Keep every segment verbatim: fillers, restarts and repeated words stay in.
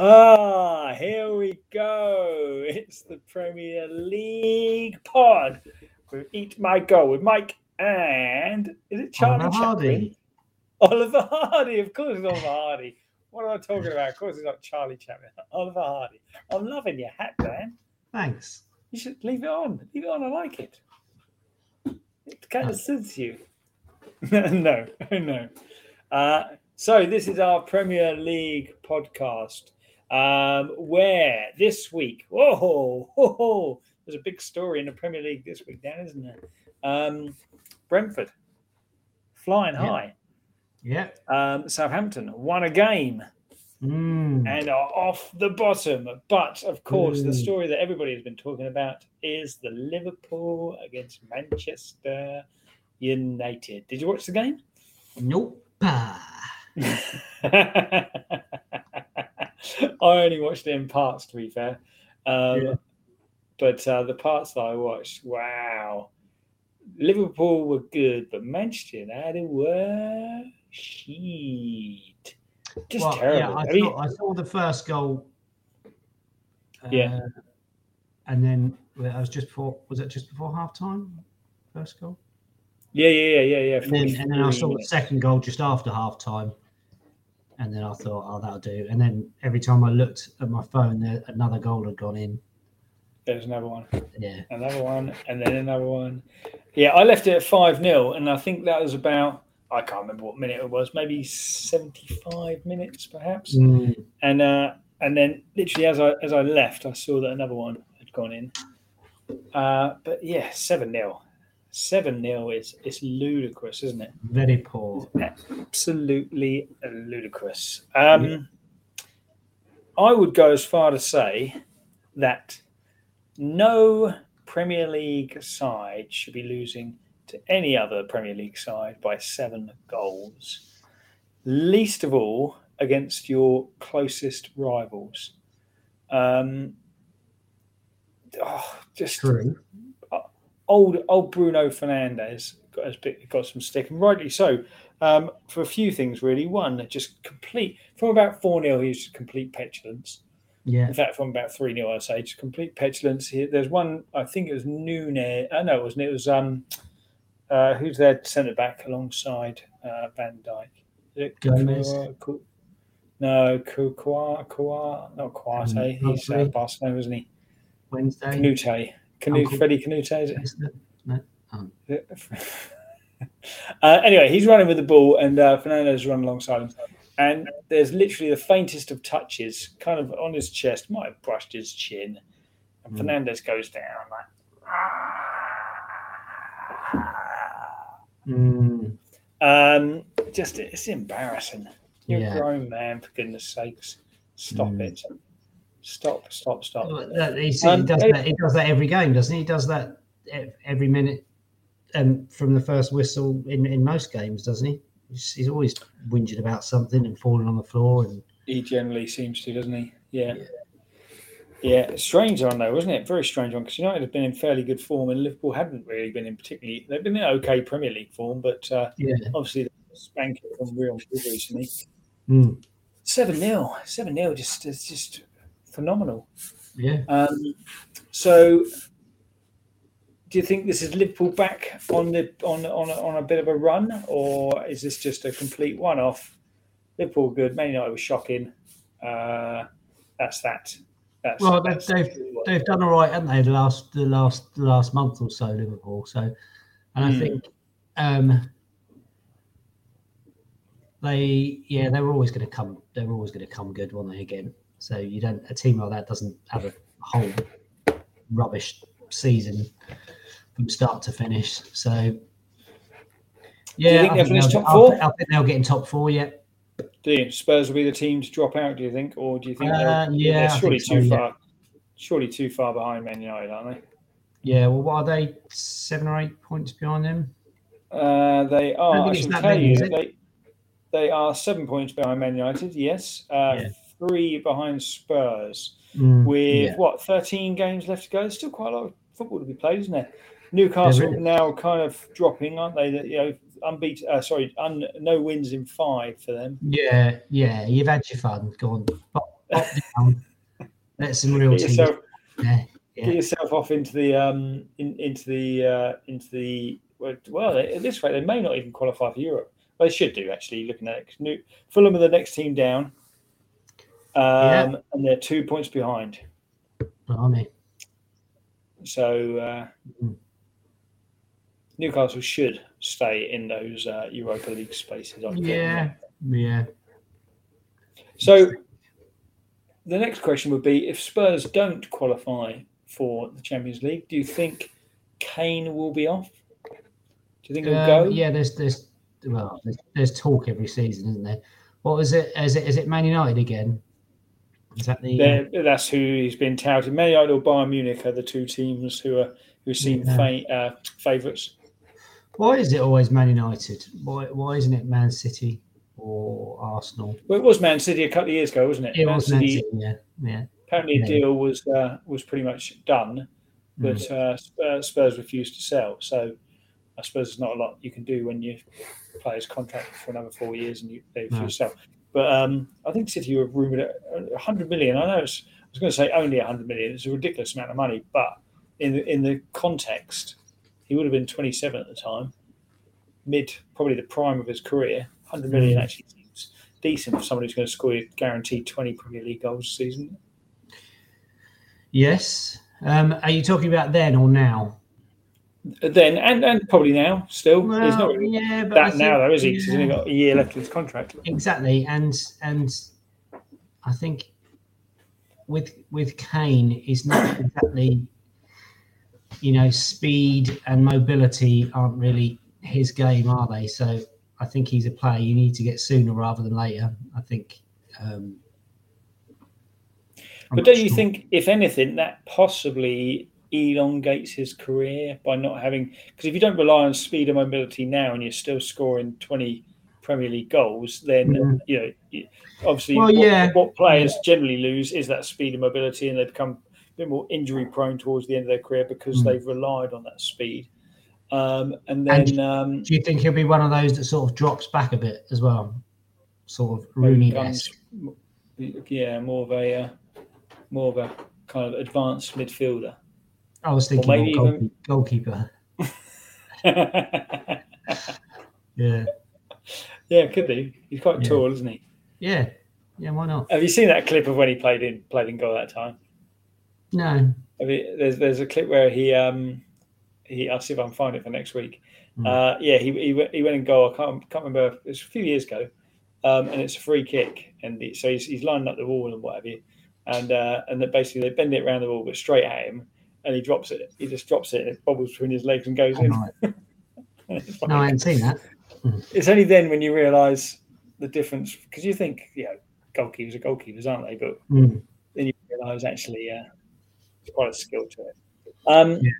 Ah, here we go. It's the Premier League pod with Eat My Goal with Mike and is it Charlie Oliver Hardy? Oliver Hardy, of course it's Oliver Hardy. What am I talking about? Of course it's not Charlie Chapman. Oliver Hardy. I'm loving your hat, Dan. Thanks. You should leave it on. Leave it on. I like it. It kind of suits you. no, no. Uh, so this is our Premier League podcast um, where this week, whoa, whoa, whoa, there's a big story in the Premier League this week, Dan, isn't there? Um, Brentford, flying high. Yeah. yeah. Um, Southampton won a game mm. and are off the bottom. But, of course, mm. the story that everybody has been talking about is the Liverpool against Manchester United. Did you watch the game? Nope. I only watched it in parts, to be fair. Um, yeah. But uh, the parts that I watched, wow. Liverpool were good, but Manchester United were shit. Just well, terrible. Yeah, I, thought, you... I saw the first goal. Uh, yeah. And then that was just before, was it just before half time? First goal? Yeah, yeah, yeah, yeah, yeah. And then, and then I saw the second goal just after half-time. And then I thought, oh, that'll do. And then every time I looked at my phone, there another goal had gone in. There's another one. Yeah. Another one, and then another one. Yeah, I left it at five nil, and I think that was about, I can't remember what minute it was, maybe seventy-five minutes perhaps. Mm. And uh, and then literally as I as I left, I saw that another one had gone in. Uh, but, yeah, seven nil. seven nil is it's ludicrous, isn't it? Very poor. Absolutely ludicrous. Um, yeah. I would go as far to say that no Premier League side should be losing to any other Premier League side by seven goals, least of all against your closest rivals. Um, oh, just... True. Old old Bruno Fernandes got, has got some stick, and rightly so, um, for a few things, really. One, just complete, from about four nil, he was just complete petulance. Yeah. In fact, from about three nil, I'd say, just complete petulance. He, there's one, I think it was Nunez. I uh, know it wasn't. It was, um, uh, who's their centre-back alongside uh, Van Dijk? Is it Gomez? Kua, Kua, no, Kua, Kua, not Quate. Um, He's uh, Barcelona, isn't he? Wednesday. Canute. Canute, Uncle Freddie Canute, is it? No. Um. uh, anyway, he's running with the ball, and uh, Fernandes run alongside him. And there's literally the faintest of touches, kind of on his chest, might have brushed his chin, and mm. Fernandes goes down like. Mm. Um, just it's embarrassing. You're yeah. a grown man, for goodness' sakes. Stop mm. it. Stop, stop, stop. He, see, um, he, does that, he does that every game, doesn't he? He does that every minute um, from the first whistle in, in most games, doesn't he? He's, he's always whinging about something and falling on the floor. And he generally seems to, doesn't he? Yeah. Yeah, yeah. Strange one, though, wasn't it? Very strange one, because United have been in fairly good form and Liverpool haven't really been in particularly... They've been in OK Premier League form, but uh, yeah. obviously they've spanked it from real recently. Mm. seven nil just... just phenomenal. Yeah. Um, so do you think this is Liverpool back on the on on on a bit of a run, or is this just a complete one-off? Liverpool good, Man United was shocking. Uh, that's that. That's, well, that's they've they've done all right, haven't they? The last the last the last month or so, Liverpool. So, and I mm. think um, they yeah they were always going to come they were always going to come good, weren't they? Again. So you don't a team like that doesn't have a whole rubbish season from start to finish. So yeah, do you think they'll finish top four? I think they'll get in top four. Yeah. Do you? Spurs will be the team to drop out? Do you think, or do you think? Uh, yeah, they're surely too far. Surely too far behind Man United, aren't they? Yeah. Well, what are they? Seven or eight points behind them. Uh, they are. I, I should tell you, they they are seven points behind Man United. Yes. Uh, yeah. Three behind Spurs, mm, with yeah. what thirteen games left to go. There's still quite a lot of football to be played, isn't there? Newcastle yeah, now kind of dropping, aren't they? That you know, unbeaten. Uh, sorry, un, no wins in five for them. Yeah, yeah. You've had your fun. Go on, pop, pop down. That's some real teams. Yourself, yeah, yeah. Get yourself off into the um, in, into the uh, into the. Well, at this rate, they may not even qualify for Europe. Well, they should do actually. Looking at it, New, Fulham are the next team down, um, yeah. and they're two points behind. Blimey. So uh, mm. Newcastle should stay in those uh, Europa League spaces. I yeah, think. yeah. So the next question would be: if Spurs don't qualify for the Champions League, do you think Kane will be off? Do you think he'll uh, go? Yeah, there's there's well, there's, there's talk every season, isn't there? What was it? Is it is it Man United again? Is that the, that's who he's been touted. Man United or Bayern Munich are the two teams who are who seem yeah. fa- uh, favourites. Why is it always Man United? Why why isn't it Man City or Arsenal? Well, it was Man City a couple of years ago, wasn't it? It Man was Man City. City, yeah, yeah. Apparently, yeah. a deal was uh, was pretty much done, but mm. uh, Spurs refused to sell. So I suppose there's not a lot you can do when you players contract for another four years and you they refuse no. to sell. But um, I think City were rumoured at one hundred million. I know it's, I was going to say only one hundred million. It's a ridiculous amount of money, but in the, in the context, he would have been twenty-seven at the time, mid probably the prime of his career. one hundred million actually seems decent for someone who's going to score a guaranteed twenty Premier League goals a season. Yes. Um, are you talking about then or now? Then and, and probably now still. Well, he's not really yeah, but that think, now though, is he? Because he's only got a year left of his contract. Exactly, and and I think with with Kane, it's not exactly you know speed and mobility aren't really his game, are they? So I think he's a player you need to get sooner rather than later. I think. Um, but don't sure. you think, if anything, that possibly elongates his career by not having, because if you don't rely on speed and mobility now and you're still scoring twenty Premier League goals, then yeah. you know obviously well, what, yeah. what players yeah. generally lose is that speed and mobility, and they become a bit more injury prone towards the end of their career because mm. they've relied on that speed. Um, and then, and do, um, do you think he'll be one of those that sort of drops back a bit as well, sort of Rooney-esque? Yeah, more of a uh, more of a kind of advanced midfielder. I was thinking maybe even... goalkeeper. yeah. Yeah, could be. He's quite yeah. tall, isn't he? Yeah. Yeah, why not? Have you seen that clip of when he played in played in goal that time? No. Have you, there's there's a clip where he um he I'll see if I can find it for next week. Mm. Uh, yeah, he he went, he went in goal. I can't can't remember. It's a few years ago, um, and it's a free kick, and he, so he's he's lining up the wall and what have you, and uh, and then basically they bend it around the wall but straight at him. And he drops it. He just drops it and it bobbles between his legs and goes oh, in. Right. and no, I haven't seen that. It's only then when you realise the difference, because you think, you know, goalkeepers are goalkeepers, aren't they? But mm. then you realise actually uh, there's quite a skill to it. Um, yeah.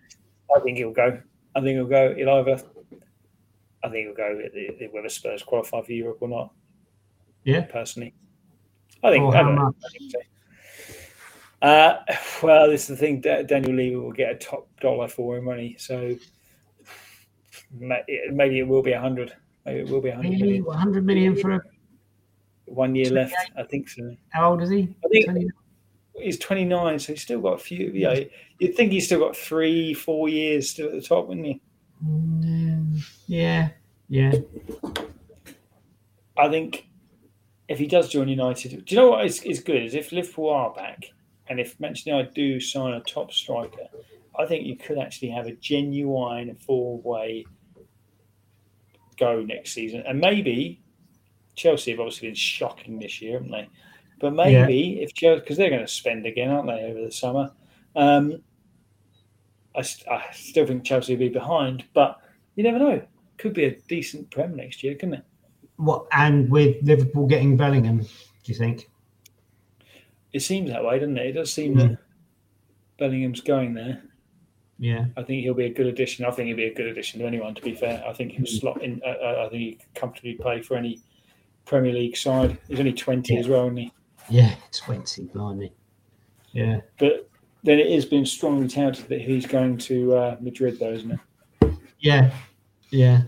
I think he'll go. I think he'll go. He'll either, I think he'll go whether Spurs qualify for Europe or not. Yeah. Personally. I think, oh, I don't know. I think so. Uh, well, this is the thing. Daniel Levy will get a top dollar for him, won't he? So maybe it will be a hundred. Maybe it will be a hundred really? million. Hundred million for a one year left. I think so. How old is he? I think twenty-nine He's twenty-nine, so he's still got a few. You know, you'd think he's still got three, four years still at the top, wouldn't he? Mm, yeah, yeah. I think if he does join United, do you know what is, is good is if Liverpool are back. And if Manchester United do sign a top striker, I think you could actually have a genuine four-way go next season. And maybe Chelsea have obviously been shocking this year, haven't they? But maybe yeah. if Chelsea, because they're going to spend again, aren't they, over the summer? Um, I, I still think Chelsea will be behind, but you never know. Could be a decent Prem next year, couldn't it? What and with Liverpool getting Bellingham, do you think? It seems that way, doesn't it? It does seem mm. that Bellingham's going there. Yeah, I think he'll be a good addition. I think he'll be a good addition to anyone. To be fair, I think he'll mm. slot in. Uh, I think he could comfortably play for any Premier League side. He's only twenty yeah. as well, isn't he? Yeah, twenty, blimey. Yeah, but then it is being strongly touted that he's going to uh, Madrid, though, isn't it? Yeah, yeah.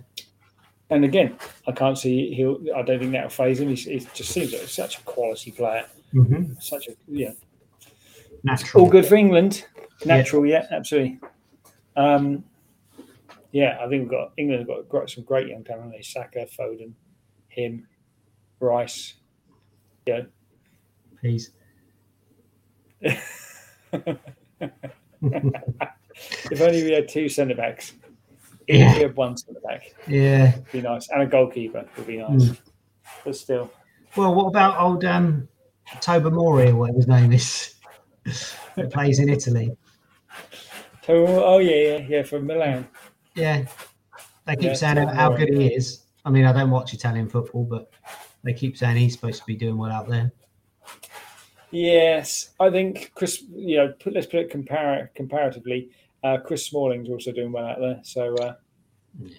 And again, I can't see he'll. I don't think that'll phase him. He, he just seems like such a quality player. Mm-hmm. Such a yeah. Natural. All good for England. Natural, yeah, yeah absolutely. Um, yeah, I think we've got England have got some great young talent. They Saka, Foden, him, Rice, yeah. Please. If only we had two centre backs. Yeah. We have one centre back. Yeah, be nice, and a goalkeeper would be nice. Mm. But still, well, what about old um, Toba Mori, or whatever his name is, that plays in Italy? Oh, oh yeah, yeah, yeah, from Milan. Yeah, they keep yeah, saying Toba how Mori. Good he is. I mean, I don't watch Italian football, but they keep saying he's supposed to be doing well out there. Yes, I think Chris. You know, put, let's put it compar- comparatively. Uh, Chris Smalling's also doing well out there. So, uh, yeah.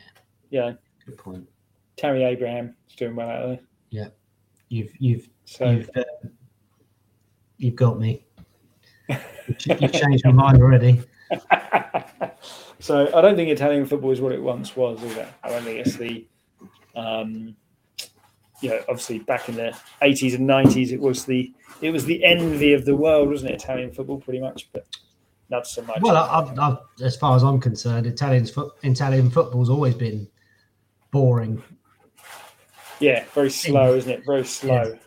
yeah. Good point. Tammy Abraham is doing well out there. Yeah. You've you've so, you've, uh, you've got me. You've, you've changed my mind already. So I don't think Italian football is what it once was, is it? I don't think it's the, um, you know, obviously back in the eighties and nineties, it was the it was the envy of the world, wasn't it? Italian football, pretty much, but. Not so much. Well, I've, I've, as far as I'm concerned, Italian's fo- Italian football's always been boring. Yeah, very slow, isn't it? Very slow.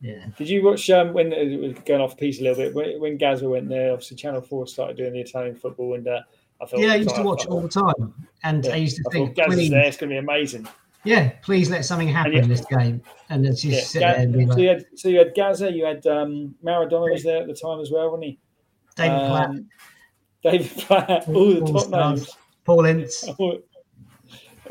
Yeah. yeah. Did you watch um, when it was going off piece a little bit when, when Gazza went there? Obviously, Channel Four started doing the Italian football, and uh, I thought, yeah, I used to watch it all the time, and yeah, I used to I think Gazza's please, there, it's going to be amazing. Yeah, please let something happen in this game, and then just yeah, sit Gaz- there and be like. So you had, so you had Gazza, you had um, Maradona was there at the time as well, wasn't he? David Platt. Um, David Platt. All, all the Paul top stars. Names. Paul Ince. All,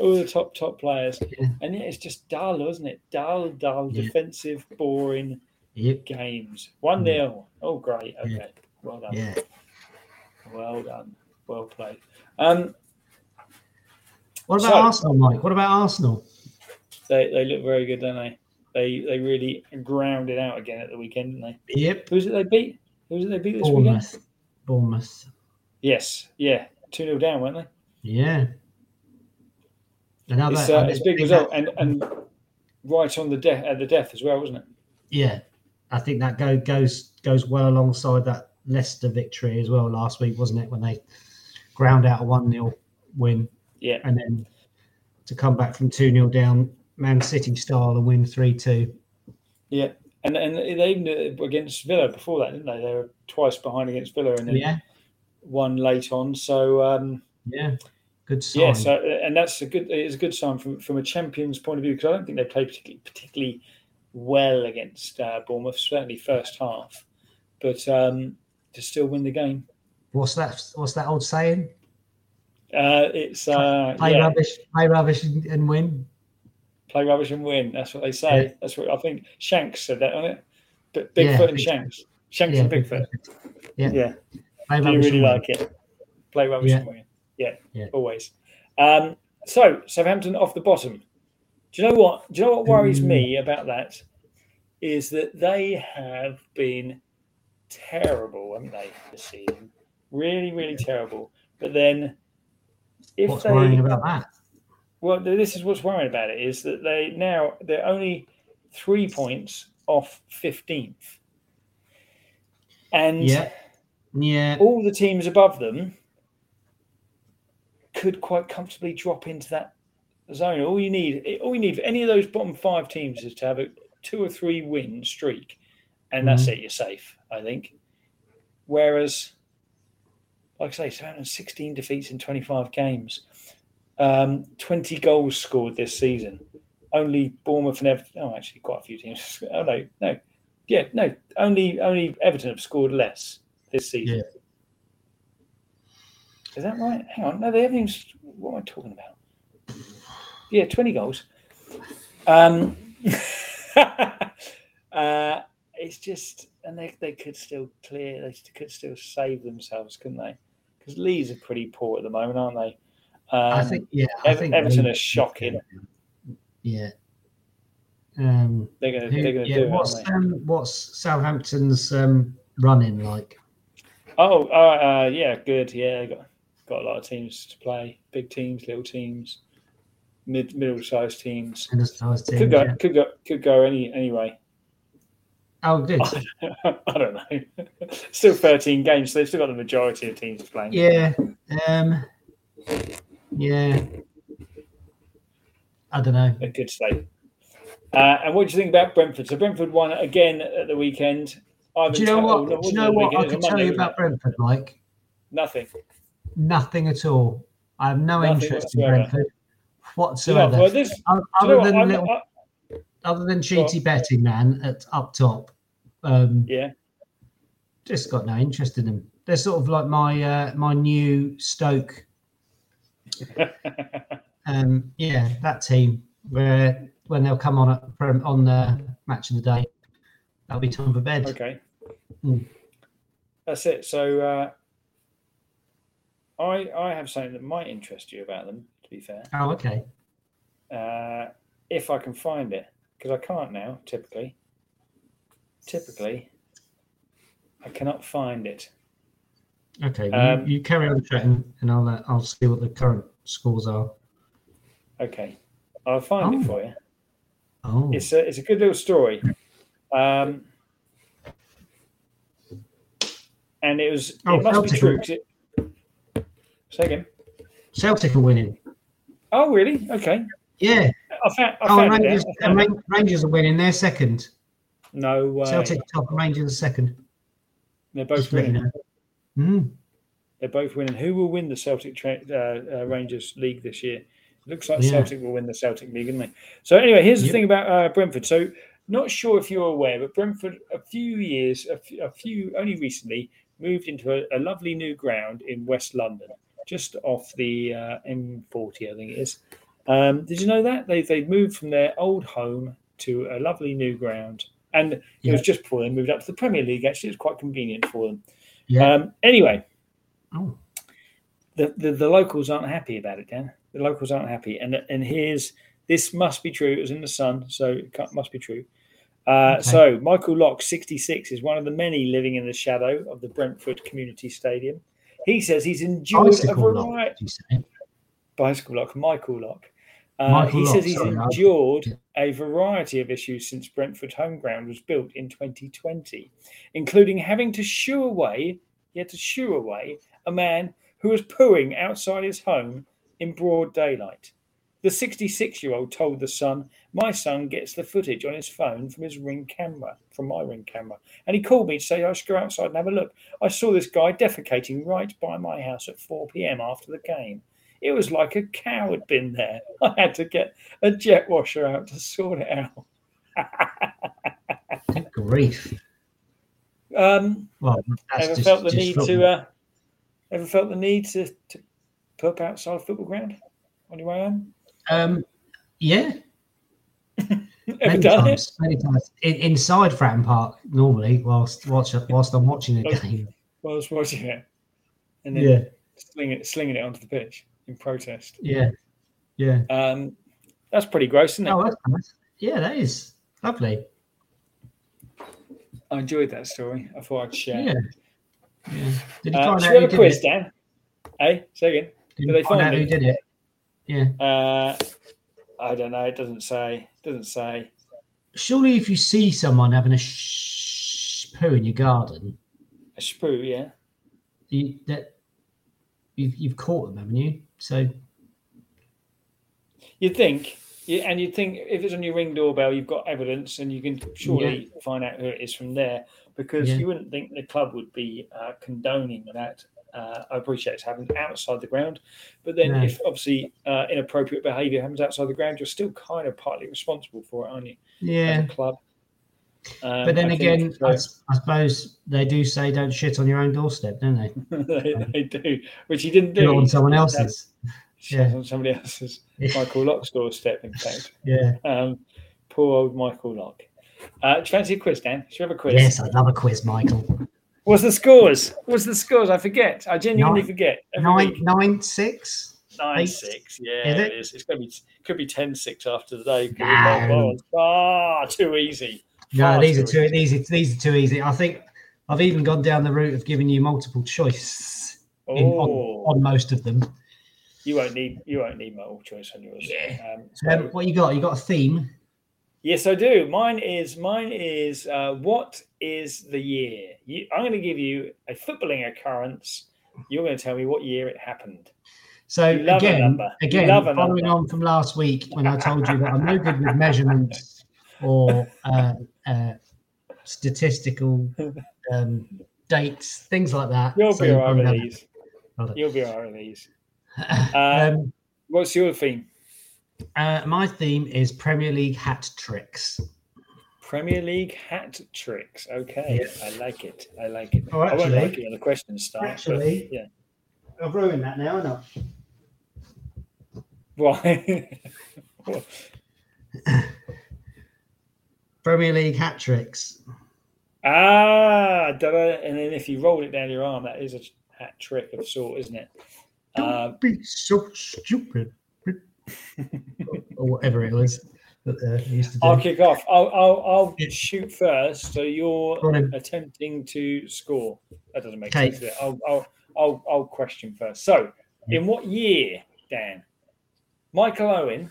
all the top, top players. Yeah. And yeah, it's just dull, isn't it? Dull, dull, yeah. defensive, boring yep. games. one nil. Yeah. Oh, great. Okay. Yeah. Well done. Yeah. Well done. Well played. Um, what about so, Arsenal, Mike? What about Arsenal? They they look very good, don't they? They they really grounded out again at the weekend, didn't they? Yep. Who was it they beat? Who did they beat this Bournemouth. weekend? Bournemouth. Yes. Yeah. two nil down, weren't they? Yeah. Another, it's, uh, it's a big result. That, and, and right on the death at the death as well, wasn't it? Yeah. I think that go, goes goes well alongside that Leicester victory as well last week, wasn't it? When they ground out a one nil win. Yeah. And then to come back from two nil down, Man City style, and win three two. Yeah. And and they even against Villa before that, didn't they? They were twice behind against Villa and then yeah. one late on. So um, yeah, good sign. Yeah, so and that's a good. It's a good sign from, from a champions point of view, because I don't think they played particularly, particularly well against uh, Bournemouth. Certainly first half, but um, to still win the game. What's that? What's that old saying? Uh, it's uh, play yeah. rubbish, play rubbish, and, and win. Play rubbish and win. That's what they say. Yeah. That's what I think. Shanks said that, on it. But Bigfoot yeah, and Shanks, Shanks yeah, and Bigfoot. Yeah, yeah. I really like win. it. Play rubbish yeah. and win. Yeah, yeah. always. Um, so Southampton off the bottom. Do you know what? Do you know what worries um, me about that? Is that they have been terrible, haven't they, this season? Really, really terrible. But then, if what's they worrying about that? Well, this is what's worrying about it, is that they now they're only three points off fifteenth, and yeah. yeah, all the teams above them could quite comfortably drop into that zone. All you need, all you need for any of those bottom five teams is to have a two or three win streak, and mm-hmm. that's it. You're safe, I think. Whereas, like I say, seven hundred sixteen defeats in twenty-five games. Um, twenty goals scored this season. Only Bournemouth and Everton. Oh, actually, quite a few teams. Oh no, no, yeah, no. Only, only Everton have scored less this season. Yeah. Is that right? Hang on, no, they haven't even. What am I talking about? Yeah, twenty goals. Um, uh, it's just, and they they could still clear. They could still save themselves, couldn't they? Because Leeds are pretty poor at the moment, aren't they? Um, I think yeah, I Ever- think Everton they, are shocking. Yeah, um, they're going to they're going to yeah, do what's, it. Um, what's Southampton's um, running like? Oh, uh, uh, yeah, good. Yeah, they got got a lot of teams to play, big teams, little teams, mid middle-sized teams. Middle-sized teams could go, yeah. could go, could go any anyway. Oh, good. I don't know. Still thirteen games, so they've still got the majority of teams playing. Yeah, um, yeah. I don't know. A good state. Uh, and what do you think about Brentford? So Brentford won again at the weekend. I've do you know what? Do you know what I can tell you about Brentford, Mike? Nothing. Nothing at all. I have no Nothing interest whatsoever. in Brentford whatsoever. Well, this, other, than what? little, I, other than cheaty betting, man, at up top. Um, yeah. Just got no interest in them. They're sort of like my uh, my new Stoke. um, yeah, that team where when they'll come on at, on the match of the day, that'll be time for bed. Okay. Mm. That's it. So. Uh... I, I have something that might interest you about them, to be fair. Oh, okay. Uh, if I can find it, because I can't now, typically. Typically, I cannot find it. Okay, um, you, you carry on chatting, and I'll uh, I'll see what the current scores are. Okay, I'll find oh. it for you. Oh, it's a it's a good little story. Um, and it was oh, it must Celtic. be true. 'Cause it, Second. Celtic are winning. Oh, really? Okay. Yeah. I found, I found oh, Rangers, it I found and Rangers are winning. They're second. No way. Celtic top and Rangers are second. They're both Just winning. You know. mm. They're both winning. Who will win the Celtic tra- uh, uh, Rangers League this year? It looks like yeah. Celtic will win the Celtic League, isn't they? So anyway, here's the yep. thing about uh, Brentford. So not sure if you're aware, but Brentford, a few years, a few, a few only recently, moved into a, a lovely new ground in West London. Just off the uh, M forty, I think it is. Um, did you know that? They they moved from their old home to a lovely new ground. And it yeah. was just before they moved up to the Premier League, actually. It was quite convenient for them. Yeah. Um, anyway, oh. the, the, the locals aren't happy about it, Dan. The locals aren't happy. And and here's, this must be true. It was in The Sun, so it can't, must be true. Uh, okay. So Michael Lock, sixty-six, is one of the many living in the shadow of the Brentford Community Stadium. He says he's endured Bicycle a variety. Lock, Bicycle Lock, Michael Lock. Uh, Michael he Lock, says he's sorry, endured a variety of issues since Brentford home ground was built in twenty twenty, including having to shoo away, he had to shoo away a man who was pooing outside his home in broad daylight. The sixty-six-year-old told The Sun, "My son gets the footage on his phone from his ring camera, from my ring camera. And he called me to say I should go outside and have a look. I saw this guy defecating right by my house at four p.m. after the game. It was like a cow had been there. I had to get a jet washer out to sort it out." Good grief. Um, well, that's ever, just, felt just to, uh, ever felt the need to, to poop outside a football ground on your way home? Um, yeah, many times, many times. In, inside Fratton Park normally, whilst watch, whilst I'm watching the game, whilst watching it, and then yeah. slinging it, slinging it onto the pitch in protest. Yeah, yeah. Um, that's pretty gross, isn't it? Oh, that's nice. Yeah, that is lovely. I enjoyed that story. I thought I'd share. Yeah. yeah. Did you uh, find out who did a quiz, it? Dan? Hey, say again. Did, did they find out who did it? Yeah. Uh, I don't know. It doesn't say. It doesn't say. Surely, if you see someone having a sh- poo in your garden, a sprue, yeah, you, that you've, you've caught them, haven't you? So you'd think, yeah, and you'd think if it's on your Ring doorbell, you've got evidence, and you can surely yeah. find out who it is from there, because yeah. you wouldn't think the club would be uh, condoning that. Uh, I appreciate it's happening outside the ground, but then no. if obviously uh, inappropriate behaviour happens outside the ground, you're still kind of partly responsible for it, aren't you? Yeah. As a club. Um, but then I again, so. I, I suppose they do say don't shit on your own doorstep, don't they? they, um, they do, which he didn't do. Not on someone else's. Yeah. On somebody else's. Michael Lock's doorstep, in fact. Yeah. Um, poor old Michael Lock. Uh, do you fancy a quiz, Dan? Should we have a quiz? Yes, I'd love a quiz, Michael. What's the scores? What's the scores? I forget. I genuinely nine, forget. Nine, nine, six? Nine, eight. six. Yeah, is it? it is. It's going to be, it could be ten, six after the day. No. Ah, too easy. No, Far these too are too easy. easy. These are too easy. I think I've even gone down the route of giving you multiple choice. in, on, on most of them. You won't need you won't need multiple choice on yours. Yeah. Um, so, um, what you got? You got a theme? Yes, I do. Mine is mine is uh, what is the year? You, I'm going to give you a footballing occurrence. You're going to tell me what year it happened. So again, again, following on from last week when I told you that I'm no good with measurements or uh, uh, statistical um, dates, things like that. You'll so be all right with these. You'll be all right with these. Uh, um, what's your theme? Uh, my theme is Premier League hat tricks. Premier League hat tricks. Okay, yes. I like it. I like it. Oh, actually, I won't like it when the question starts. Actually, but, yeah. I've ruined that now, haven't I? Why? Premier League hat tricks. Ah, and then if you roll it down your arm, that is a hat trick of sort, isn't it? Don't um, be so stupid. Or whatever it was. That, uh, used to do. I'll kick off. I'll I'll, I'll yeah. shoot first. So you're attempting to score. That doesn't make okay. sense. I'll I'll. I'll, I'll question first. So, in what year, Dan, Michael Owen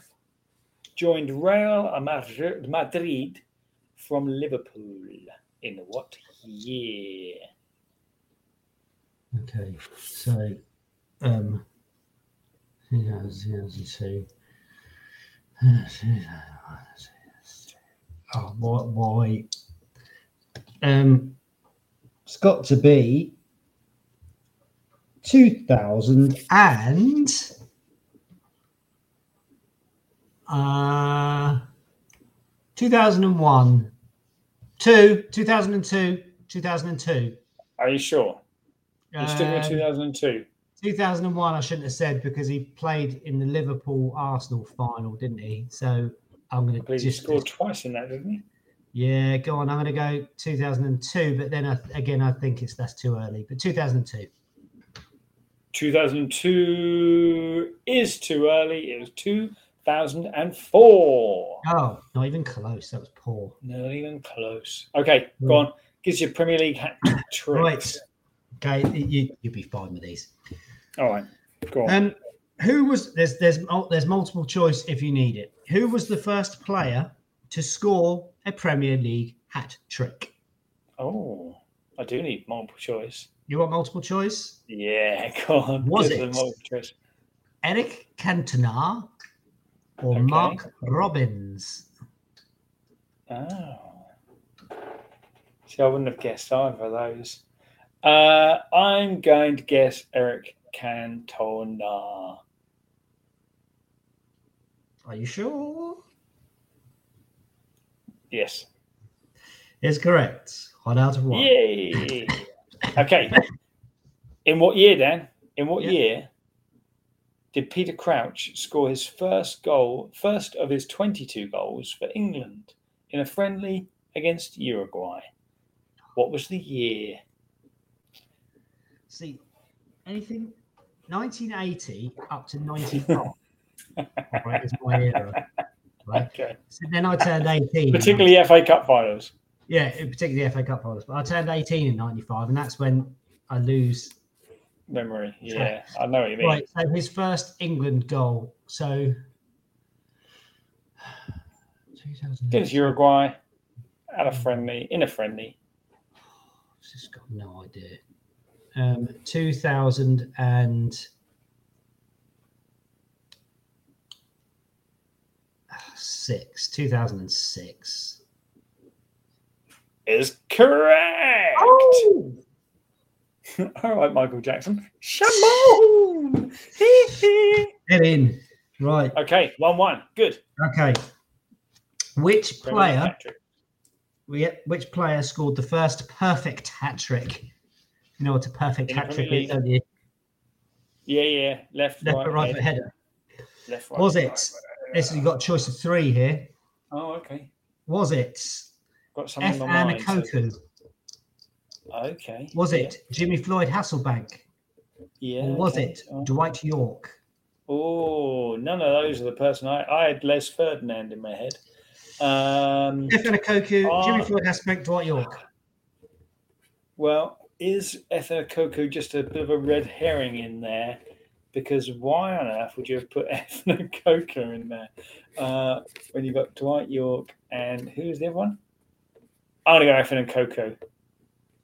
joined Real Madrid from Liverpool? In what year? Okay, so um, two thousand two. Oh, what? Why? Um, it's got to be. two thousand and uh, two thousand one, two, two thousand two, two thousand two. Are you sure? You're still in two thousand two. two thousand one, I shouldn't have said because he played in the Liverpool Arsenal final, didn't he? So I'm going to just. He scored twice in that, didn't he? Yeah, go on. I'm going to go two thousand two, but then I, again, I think it's that's too early. But two thousand two. two thousand two is too early. It was two thousand four. Oh, not even close. That was poor. Not even close. Okay, mm. go on. Gives you Premier League hat trick. Right. Okay, you, you'll be fine with these. All right, go on. Um, who was there's there's there's multiple choice if you need it. Who was the first player to score a Premier League hat trick? Oh, I do need multiple choice. You want multiple choice? Yeah, go on. Was it multiple choice? Eric Cantona or okay. Mark Robbins? Oh. See, I wouldn't have guessed either of those. Uh, I'm going to guess Eric Cantona. Are you sure? Yes. It's correct. One out of one. Yay! Okay. In what year, Dan? In what yeah. year did Peter Crouch score his first goal, first of his twenty-two goals for England in a friendly against Uruguay? What was the year? See, anything nineteen eighty up to ninety-five. Right, is my era. Right? Okay. So then I turned eighteen. Particularly F A Cup finals. Yeah, particularly the F A Cup finals. But I turned eighteen in ninety-five, and that's when I lose memory. Yeah, so, I know what you mean. Right, so his first England goal. So, against Uruguay at a friendly, in a friendly. I've just got no idea. Um, two thousand and six. two thousand six. Is correct. Oh. All right, Michael Jackson. Shaboom! Get in. Right. Okay, one one. Good. Okay. Which player? Which player scored the first perfect hat trick? You know what a perfect hat trick is, don't you? Yeah, yeah. Left, left, right, right foot header. Left, right. Was it? This you got a choice of three here. Oh, okay. Was it? Got something F. on Anna mind, Koku. So. Okay. Was yeah. it Jimmy Floyd Hasselbank? Yeah. Or was okay. it oh. Dwight York? Oh, none of those are the person I, I had Les Ferdinand in my head. Um, F. Anna Koku, oh. Jimmy Floyd Hasselbank, Dwight York. Well, is Ether Coco just a bit of a red herring in there? Because why on earth would you have put Ether Coco in there uh, when you've got Dwight York and who is the other one? I'm going to go Ether Coco.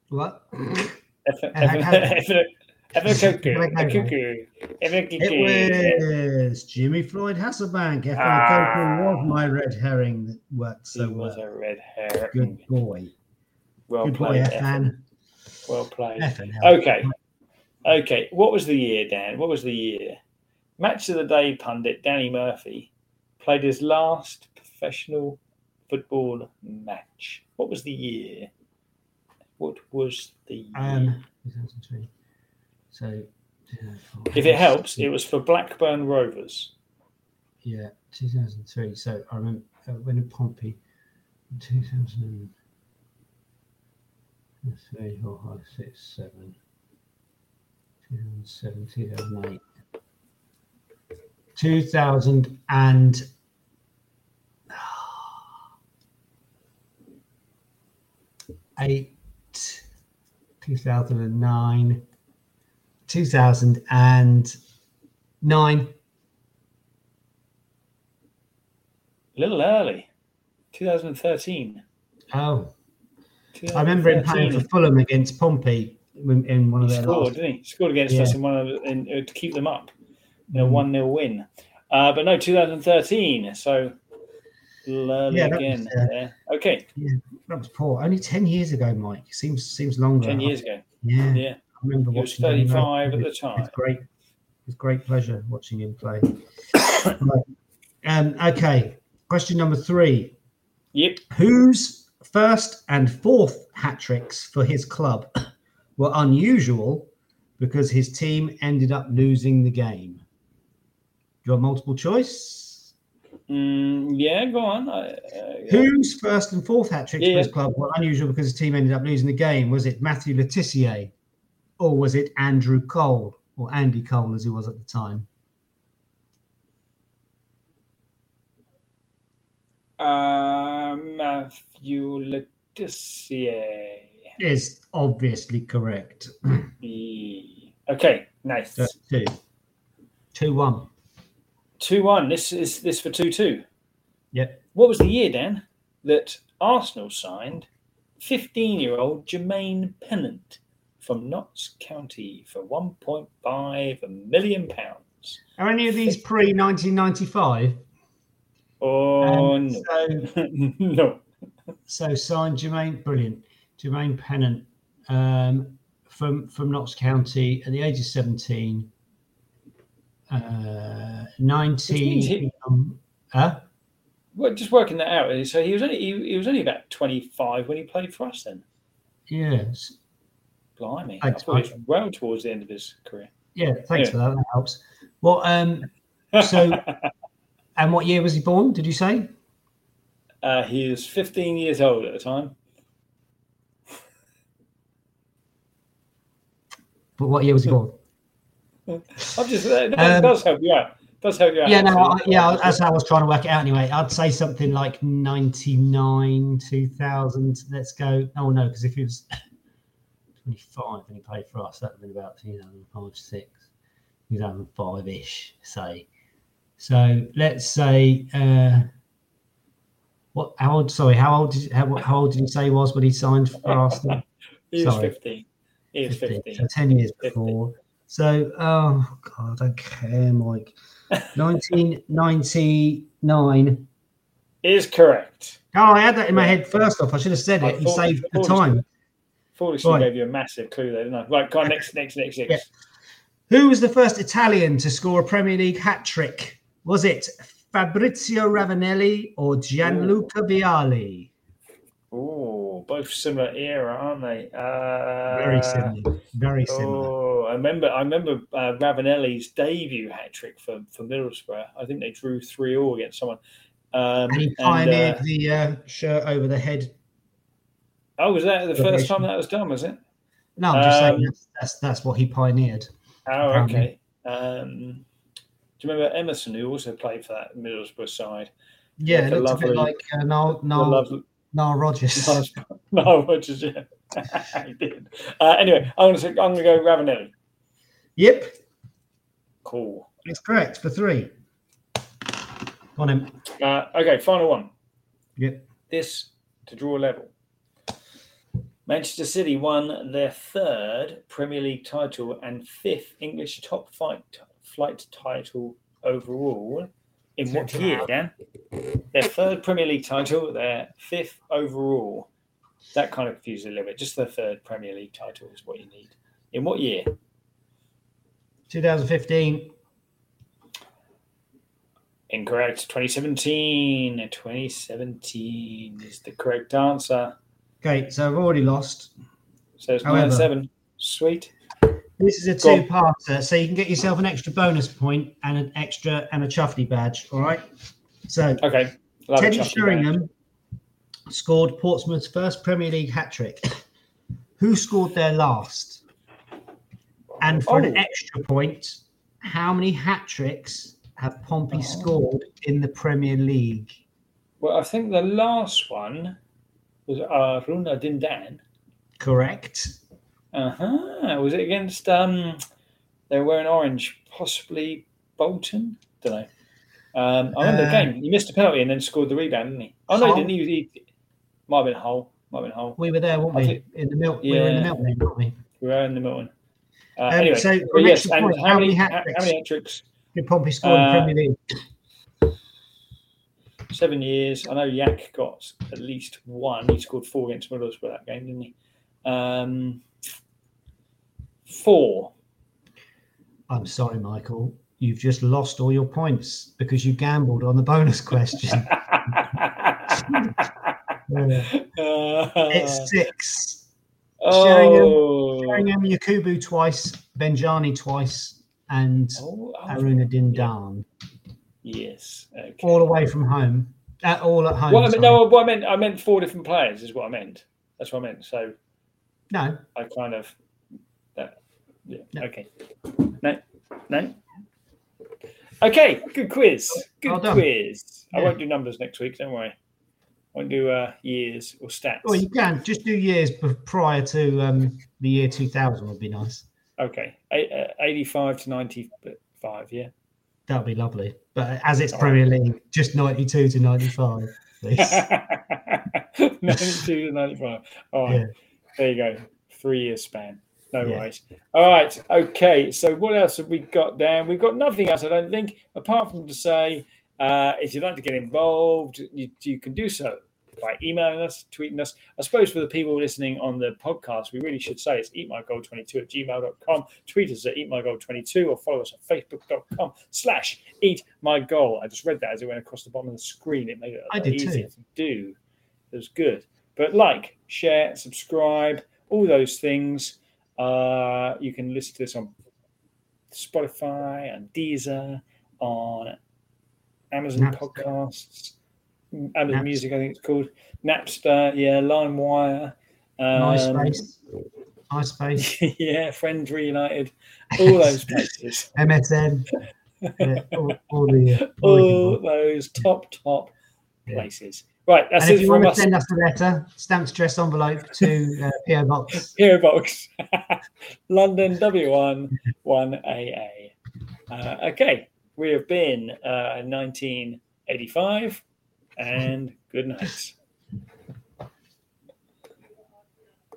What? Ether Coco. It was Jimmy Floyd Hasselbank. Ether Coco was my red herring that worked so well. He was a red herring. Good boy. Well Good played, Ethan. Well played. Ethan, okay. Okay. What was the year, Dan? What was the year? Match of the Day pundit Danny Murphy played his last professional football match. What was the year? What was the year? Um, two thousand three. So, two thousand four. If it helps, it was for Blackburn Rovers. Yeah, two thousand three. So, I remember uh, when in Pompey, two thousand. Three, four, five, six, seven, two thousand seven, two thousand eight, two thousand and eight, two thousand and nine, two thousand and nine. A little early, two thousand and thirteen. Oh. I remember him playing for Fulham against Pompey in, in one of their. He scored, last... didn't he? He scored against yeah. us in one of the, in, to keep them up. You know, one nil win. Uh, but no, two thousand thirteen. So early yeah, again. Was, uh, there. Okay. Yeah, that was poor. Only ten years ago, Mike. Seems seems longer. Ten years ago. Yeah. Yeah. I remember he watching. Was thirty-five him at the time. It's great. It's great pleasure watching him play. um. Okay. Question number three. Yep. Who's first and fourth hat-tricks for his club were unusual because his team ended up losing the game. Do you want multiple choice? Mm, yeah, go on. I, uh, yeah. Whose first and fourth hat-tricks yeah, for his yeah. club were unusual because his team ended up losing the game? Was it Matthew Le Tissier, or was it Andrew Cole, or Andy Cole as he was at the time? Uh, Matthew Le Tissier is obviously correct. Okay, nice. So two. Two one. Two one. This is this for two two. Yep. What was the year, Dan, that Arsenal signed fifteen-year-old Jermaine Pennant from Notts County for one point five million pounds? Are any of these pre nineteen ninety five? Oh, um, no. So, no. So signed Jermaine, brilliant, Jermaine Pennant um, from from Notts County at the age of seventeen. Uh, nineteen. He, um, huh? Well, just working that out. So he was only he, he was only about twenty-five when he played for us then. Yes. Blimey. Thanks, I thought he was well towards the end of his career. Yeah, thanks yeah. for that. That helps. Well, um, so. And what year was he born, did you say? Uh, he was fifteen years old at the time. But what year was he born? I'm just, that um, does help you out. Does help you out. Yeah, no, I, yeah, that's how I was trying to work it out anyway. I'd say something like ninety-nine, two thousand. Let's go. Oh, no, because if he was twenty-five when he played for us, that would have been about two thousand five, six, two thousand five-ish, say. So let's say uh, what? How old? Sorry, how old? Did, how, how old did you say he was when he signed for Arsenal? He was sorry. fifteen. He was fifteen. fifteen. So ten years fifteen. Before. So oh god, I don't care, Mike. Nineteen ninety-nine is correct. Oh, I had that in my head first off. I should have said it. You saved the time. Foolishly right. Gave you a massive clue there, didn't I? Right, go on, next, next, next, next. Yeah. Who was the first Italian to score a Premier League hat trick? Was it Fabrizio Ravanelli or Gianluca Ooh. Vialli? Oh, both similar era, aren't they? Uh, Very similar. Very similar. Oh, I remember. I remember uh, Ravanelli's debut hat trick for, for Middlesbrough. I think they drew three all against someone. Um, and he pioneered and, uh, the uh, shirt over the head. Oh, was that the first time that was done? Was it? No, I'm just um, saying that's, that's that's what he pioneered. Oh, apparently. Okay. Um, Do you remember Emerson, who also played for that Middlesbrough side? Yeah, it looks lovely, a bit like uh, Niall Rogers. Niall Rogers, yeah. He did. Uh, anyway, I'm going to I'm going to go Ravanelli. Yep. Cool. That's correct for three. On him. Uh, okay, final one. Yep. This to draw level. Manchester City won their third Premier League title and fifth English top flight, flight title overall. In what year, Dan? Their third Premier League title, their fifth overall. That kind of confuses a little bit. Just their third Premier League title is what you need. In what year? twenty fifteen. Incorrect. twenty seventeen. twenty seventeen is the correct answer. Okay, so I've already lost. So it's nine seven. Sweet. This is a two-parter, so you can get yourself an extra bonus point and an extra and a chuffy badge. All right. So okay. Teddy Sheringham badge. Scored Portsmouth's first Premier League hat trick. Who scored their last? And for oh. an extra point, how many hat tricks have Pompey oh. scored in the Premier League? Well, I think the last one was uh, Aruna Dindan. Correct. Uh-huh. Was it against, um, they were wearing orange, possibly Bolton? Don't know. Um, I remember uh, the game. He missed a penalty and then scored the rebound, didn't he? Oh, no, he didn't. He, he, might have been Hull. Might have been Hull. We were there, weren't we? Think, in the Mil- yeah. We were in the Milton, weren't we? We were in the Milton. Uh, um, anyway, so well, yes, point, and how many hat-tricks did Pompey score in the Premier League? Seven years. I know Yak got at least one. He scored four against Middlesbrough that game, didn't he? Um, four. I'm sorry, Michael. You've just lost all your points because you gambled on the bonus question. It's six. Oh. Sheringham, Sheringham, Yakubu twice, Benjani twice, and oh, oh, Aruna Dindan. Yes. Okay. All away from home. Uh, all at home. Well, I mean, no, what I meant, I meant four different players is what I meant. That's what I meant. So no, I kind of that. Yeah. No. Okay. No. No. Okay. Good quiz. Good well quiz. Yeah. I won't do numbers next week. Don't worry. I won't do uh, years or stats. Well, you can just do years prior to um, the year two thousand. Would be nice. Okay. A- uh, Eighty-five to ninety-five. Yeah. That'd be lovely. But as it's oh. Premier League, just ninety-two to ninety-five. ninety-two to ninety-five. All right. Yeah. There you go. Three year span. No yeah. worries. All right. Okay. So what else have we got, Dan? We've got nothing else, I don't think, apart from to say uh, if you'd like to get involved, you, you can do so by emailing us, tweeting us. I suppose for the people listening on the podcast, we really should say it's eatmygoal twenty-two at gmail dot com. Tweet us at eatmygoal twenty-two or follow us at facebook dot com slash eatmygoal. I just read that as it went across the bottom of the screen. It made it a lot easier to do. It was good. But like, share, subscribe, all those things. Uh, you can listen to this on Spotify, on Deezer, on Amazon Napster. Podcasts, Amazon Napster. Music, I think it's called, Napster, yeah, LimeWire. Um, MySpace. MySpace. Yeah, Friends Reunited. All those places. M S N. Yeah, all all, the, all, all those top, top yeah. places. Right, that's and it if you from want to us. Send us a letter, stamped address envelope to uh, P O Box. P O Box, London W one one A A. Uh, okay, we have been uh, nineteen eighty-five, and good night.